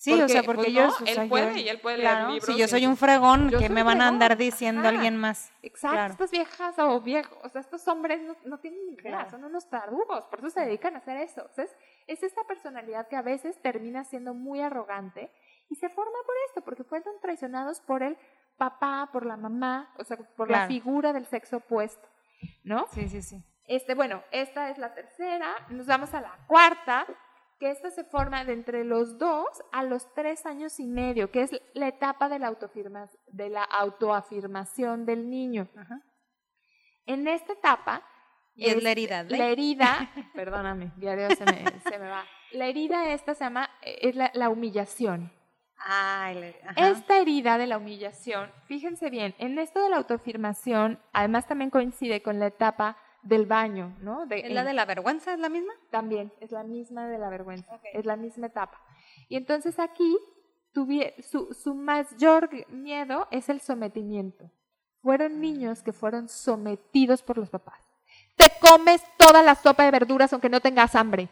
Sí, porque, porque ellos... No, él puede claro, leer libros. Si yo soy un fregón, ¿qué me van a andar diciendo alguien más? Exacto, claro. Estas viejas o viejos, estos hombres no tienen ni idea, claro. Son unos tarugos, por eso se dedican a hacer eso. Entonces, es esta personalidad que a veces termina siendo muy arrogante y se forma por esto, porque fueron traicionados por el papá, por la mamá, por claro. La figura del sexo opuesto, ¿no? Sí. Esta es la tercera, nos vamos a la cuarta, que esta se forma de entre los 2 a los 3 años y medio, que es la etapa de la autoafirmación del niño. Ajá. En esta etapa... Y es la herida. ¿Eh? La herida, perdóname, diario se me va. La herida esta se llama, es la humillación. Esta herida de la humillación, fíjense bien, en esto de la autoafirmación, además también coincide con la etapa... del baño, ¿no? ¿Es la de la vergüenza? ¿Es la misma? También, es la misma de la vergüenza, okay. Es la misma etapa. Y entonces aquí, su mayor miedo es el sometimiento. Fueron niños que fueron sometidos por los papás. Te comes toda la sopa de verduras aunque no tengas hambre.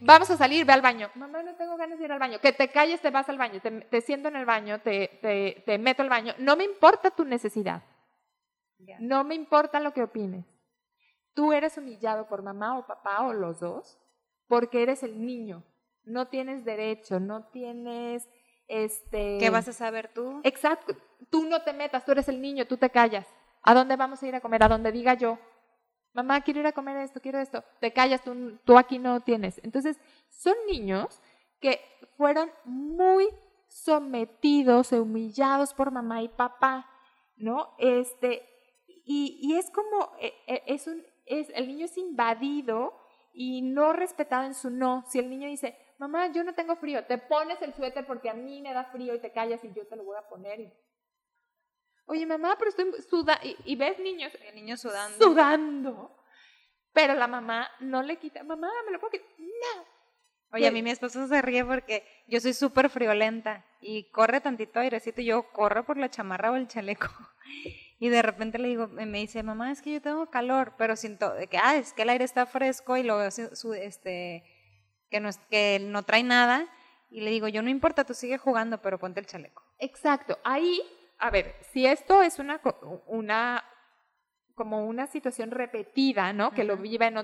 Vamos a salir, ve al baño. Mamá, no tengo ganas de ir al baño. Que te calles, te vas al baño, te siento en el baño, te meto al baño. No me importa tu necesidad. Yeah. No me importa lo que opines. Tú eres humillado por mamá o papá o los dos porque eres el niño. No tienes derecho, no tienes... ¿Qué vas a saber tú? Exacto. Tú no te metas, tú eres el niño, tú te callas. ¿A dónde vamos a ir a comer? A donde diga yo. Mamá, quiero ir a comer esto, quiero esto. Te callas, tú aquí no tienes. Entonces, son niños que fueron muy sometidos e humillados por mamá y papá, ¿no? Y es como, el niño es invadido y no respetado en su no. Si el niño dice, mamá, yo no tengo frío, te pones el suéter porque a mí me da frío y te callas y yo te lo voy a poner. Oye, mamá, pero estoy sudando. Y ves niños. El niño sudando. Pero la mamá no le quita, mamá, me lo puedo quitar. No. Oye, a mí mi esposo se ríe porque yo soy súper friolenta y corre tantito airecito y yo corro por la chamarra o el chaleco. Y de repente le digo, me dice, mamá, es que yo tengo calor, pero siento que, es que el aire está fresco y lo veo que no trae nada. Y le digo, yo no importa, tú sigue jugando, pero ponte el chaleco. Exacto. Ahí, a ver, si esto es una situación repetida, ¿no? Uh-huh. Que lo viva en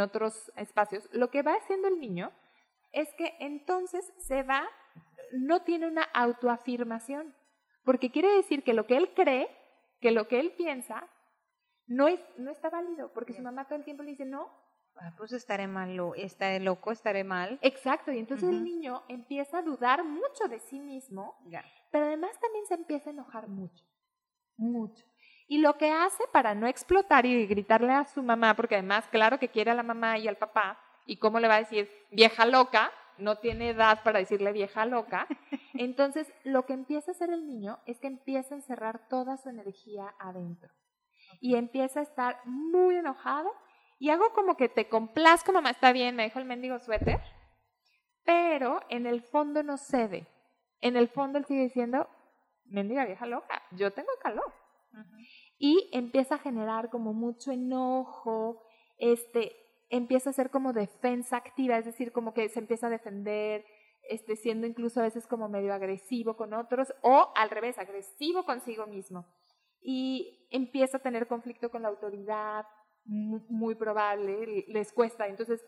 otros espacios. Lo que va haciendo el niño es que entonces no tiene una autoafirmación, porque quiere decir que lo que él cree, que lo que él piensa, no está válido, porque su mamá todo el tiempo le dice, no, pues estaré malo, estaré loco, estaré mal. Exacto, y entonces el niño empieza a dudar mucho de sí mismo, pero además también se empieza a enojar mucho, mucho. Y lo que hace para no explotar y gritarle a su mamá, porque además claro que quiere a la mamá y al papá, y cómo le va a decir, vieja loca, no tiene edad para decirle vieja loca. Entonces, lo que empieza a hacer el niño es que empieza a encerrar toda su energía adentro. Y empieza a estar muy enojado. Y hago como que te complazco, mamá, está bien, me dejó el mendigo suéter. Pero en el fondo no cede. En el fondo él sigue diciendo, mendiga vieja loca, yo tengo calor. Uh-huh. Y empieza a generar como mucho enojo, empieza a ser como defensa activa, es decir, como que se empieza a defender, siendo incluso a veces como medio agresivo con otros, o al revés, agresivo consigo mismo. Y empieza a tener conflicto con la autoridad, muy, muy probable, les cuesta. Entonces,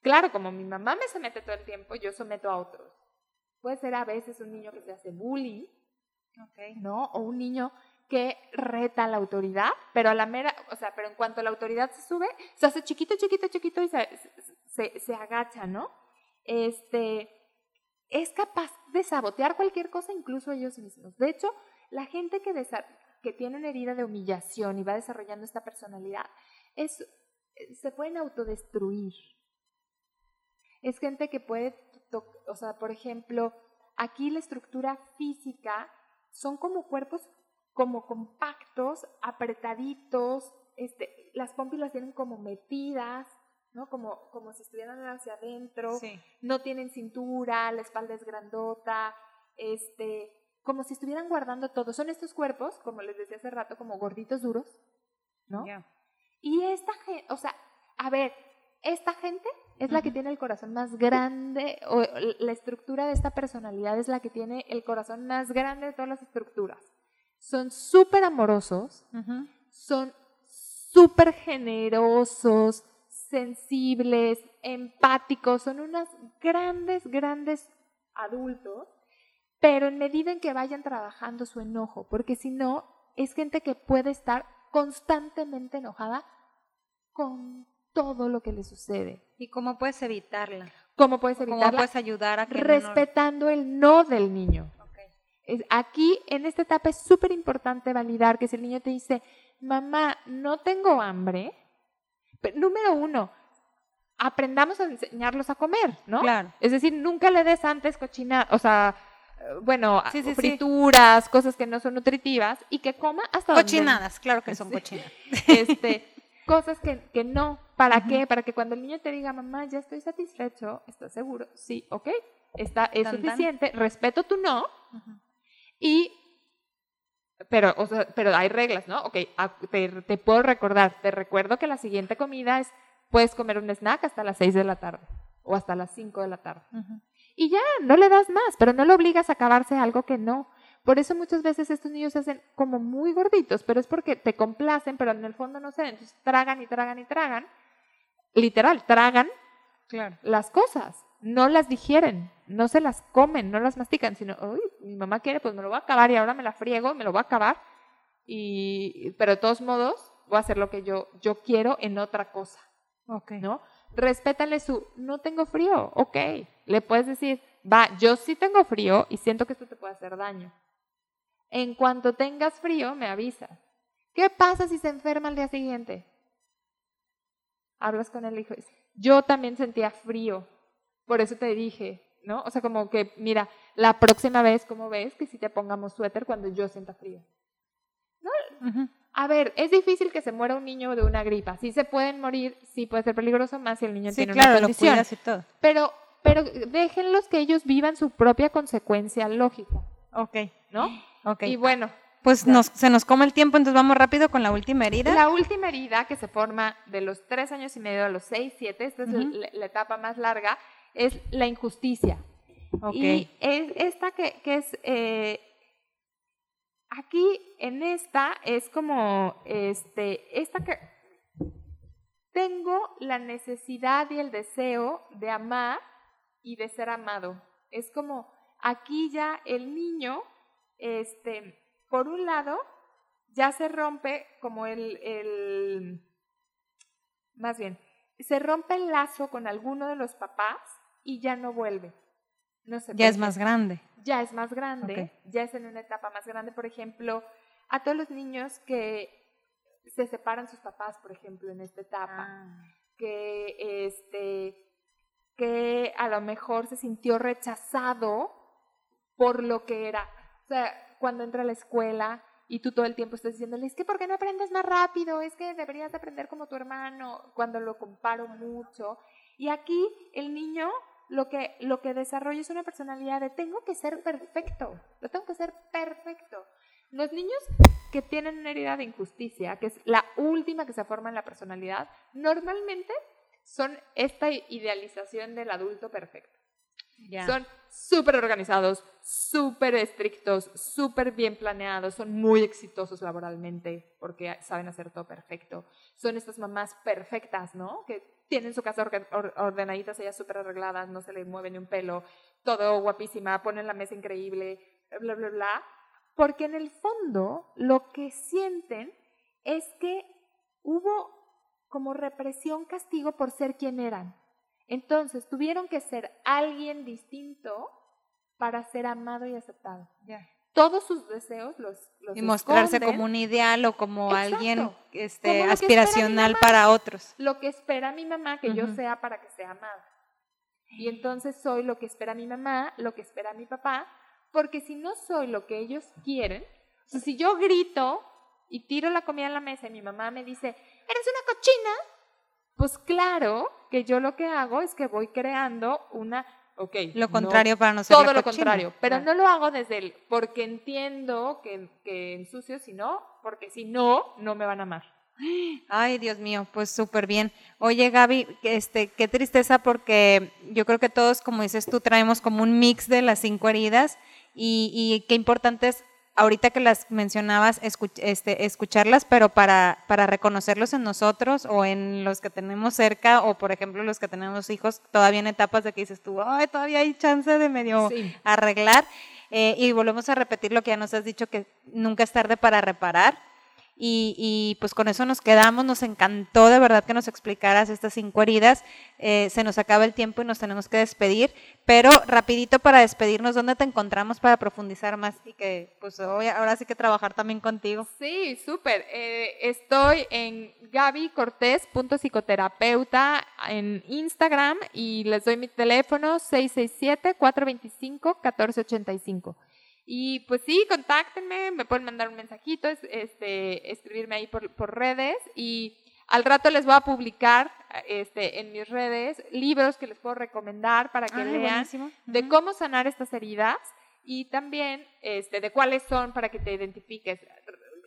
claro, como mi mamá me somete todo el tiempo, yo someto a otros. Puede ser a veces un niño que se hace bully, okay, ¿no? O un niño que reta a la autoridad, pero pero en cuanto a la autoridad se sube, se hace chiquito, chiquito, chiquito y se agacha, ¿no? Es capaz de sabotear cualquier cosa, incluso ellos mismos. De hecho, la gente que tiene una herida de humillación y va desarrollando esta personalidad, se pueden autodestruir. Es gente que puede, por ejemplo, aquí la estructura física son como cuerpos como compactos, apretaditos, las pompis las tienen como metidas, ¿no? Como si estuvieran hacia adentro, sí. No tienen cintura, la espalda es grandota, como si estuvieran guardando todo. Son estos cuerpos, como les decía hace rato, como gorditos duros, ¿no? Yeah. Y esta gente, esta gente es la que tiene el corazón más grande, o la estructura de esta personalidad es la que tiene el corazón más grande de todas las estructuras. Son súper amorosos, uh-huh. Son súper generosos, sensibles, empáticos, son unos grandes, grandes adultos, pero en medida en que vayan trabajando su enojo, porque si no, es gente que puede estar constantemente enojada con todo lo que le sucede. ¿Y cómo puedes evitarla? ¿Cómo puedes ayudar a que respetando el no del niño? Aquí, en esta etapa, es súper importante validar que si el niño te dice, mamá, no tengo hambre, pero, número uno, aprendamos a enseñarlos a comer, ¿no? Claro. Es decir, nunca le des antes cochinadas, frituras, sí. Cosas que no son nutritivas, y que coma hasta cochinadas, donde... claro que son cochinadas. Cosas que no, ¿para uh-huh. qué? Para que cuando el niño te diga, mamá, ya estoy satisfecho, ¿estás seguro? Sí, ok, es suficiente, respeto tu no, uh-huh. Pero hay reglas, ¿no? Ok, te puedo recordar, te recuerdo que la siguiente comida es, puedes comer un snack hasta las 6 de la tarde o hasta las 5 de la tarde. Uh-huh. Y ya, no le das más, pero no lo obligas a acabarse algo que no. Por eso muchas veces estos niños se hacen como muy gorditos, pero es porque te complacen, pero en el fondo no sé, entonces tragan y tragan y tragan, literal, tragan claro. Las cosas. No las digieren, no se las comen, no las mastican, sino, uy, mi mamá quiere, pues me lo voy a acabar y ahora me la friego, me lo voy a acabar, pero de todos modos voy a hacer lo que yo quiero en otra cosa, okay. ¿No? Respétale no tengo frío, ok, le puedes decir, yo sí tengo frío y siento que esto te puede hacer daño. En cuanto tengas frío, me avisas. ¿Qué pasa si se enferma al día siguiente? Hablas con el hijo, yo también sentía frío. Por eso te dije, ¿no? O sea, como que, mira, la próxima vez, ¿cómo ves? Que si te pongamos suéter cuando yo sienta frío. ¿No? Uh-huh. A ver, es difícil que se muera un niño de una gripa. Sí se pueden morir, sí puede ser peligroso, más si el niño tiene una condición. Sí, claro, lo cuidas y todo. Pero pero déjenlos que ellos vivan su propia consecuencia lógica. Ok. ¿No? Ok. Y bueno. Pues se nos come el tiempo, entonces vamos rápido con la última herida. La última herida que se forma de los 3 años y medio a los 6, 7, esta es la etapa más larga, es la injusticia. Okay. Y es esta que es, aquí en esta es como, esta que tengo la necesidad y el deseo de amar y de ser amado. Es como, aquí ya el niño, por un lado, ya se rompe como más bien, se rompe el lazo con alguno de los papás y ya no vuelve. No sé, ya es más grande. Ya es más grande, okay. Ya es en una etapa más grande. Por ejemplo, a todos los niños que se separan sus papás, por ejemplo, en esta etapa, que a lo mejor se sintió rechazado por lo que era. O sea, cuando entra a la escuela y tú todo el tiempo estás diciéndole, es que ¿por qué no aprendes más rápido? Es que deberías aprender como tu hermano, cuando lo comparo mucho. Y aquí el niño lo que desarrolla es una personalidad de tengo que ser perfecto, lo tengo que ser perfecto. Los niños que tienen una herida de injusticia, que es la última que se forma en la personalidad, normalmente son esta idealización del adulto perfecto. Yeah. Son súper organizados, súper estrictos, súper bien planeados, son muy exitosos laboralmente porque saben hacer todo perfecto. Son estas mamás perfectas, ¿no? Que tienen su casa ordenaditas, ellas súper arregladas, no se les mueve ni un pelo, todo guapísima, ponen la mesa increíble, bla, bla, bla. Porque en el fondo lo que sienten es que hubo como represión, castigo por ser quien eran. Entonces, tuvieron que ser alguien distinto para ser amado y aceptado. Yeah. Todos sus deseos los y mostrarse esconden como un ideal o como exacto, alguien como aspiracional mamá, para otros. Lo que espera mi mamá que yo sea para que sea amada. Y entonces soy lo que espera mi mamá, lo que espera mi papá, porque si no soy lo que ellos quieren, o sea, si yo grito y tiro la comida en la mesa y mi mamá me dice, eres una cochina, pues claro que yo lo que hago es que voy creando lo contrario no, para no ser todo lo contrario, pero no lo hago desde el porque entiendo que ensucio, sino porque si no, no me van a amar. Ay, Dios mío, pues súper bien. Oye, Gaby, qué tristeza, porque yo creo que todos, como dices tú, traemos como un mix de las 5 heridas y qué importante es ahorita que las mencionabas, escucharlas, pero para reconocerlos en nosotros o en los que tenemos cerca, o por ejemplo los que tenemos hijos, todavía en etapas de que dices tú, ay, todavía hay chance de medio arreglar. Y volvemos a repetir lo que ya nos has dicho, que nunca es tarde para reparar. Y pues con eso nos quedamos, nos encantó de verdad que nos explicaras estas 5 heridas, se nos acaba el tiempo y nos tenemos que despedir, pero rapidito para despedirnos, ¿dónde te encontramos para profundizar más? Y que pues ahora sí que trabajar también contigo. Sí, súper, estoy en gabycortés.psicoterapeuta en Instagram y les doy mi teléfono 667-425-1485. Y pues sí, contáctenme, me pueden mandar un mensajito, escribirme ahí por redes, y al rato les voy a publicar en mis redes libros que les puedo recomendar para que lean buenísimo. De cómo sanar estas heridas y también de cuáles son para que te identifiques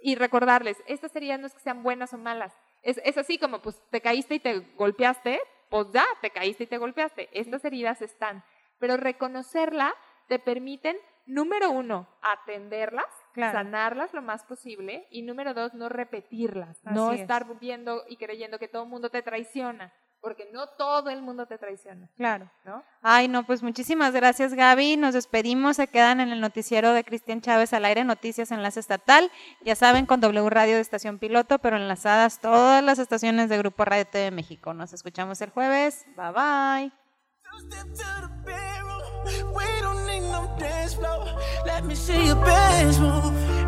y recordarles, estas heridas no es que sean buenas o malas, es así como pues te caíste y te golpeaste, pues ya, te caíste y te golpeaste, estas heridas están, pero reconocerla te permiten, número 1, atenderlas, sanarlas lo más posible. Y número 2, no repetirlas. Así no estar viendo y creyendo que todo el mundo te traiciona. Porque no todo el mundo te traiciona. Claro. ¿No? Ay, no, pues muchísimas gracias, Gaby. Nos despedimos. Se quedan en el noticiero de Cristian Chávez al aire, Noticias Enlace Estatal. Ya saben, con W Radio de Estación Piloto, pero enlazadas todas las estaciones de Grupo Radio TV de México. Nos escuchamos el jueves. Bye, bye. We don't need no dance floor. Let me see your best move.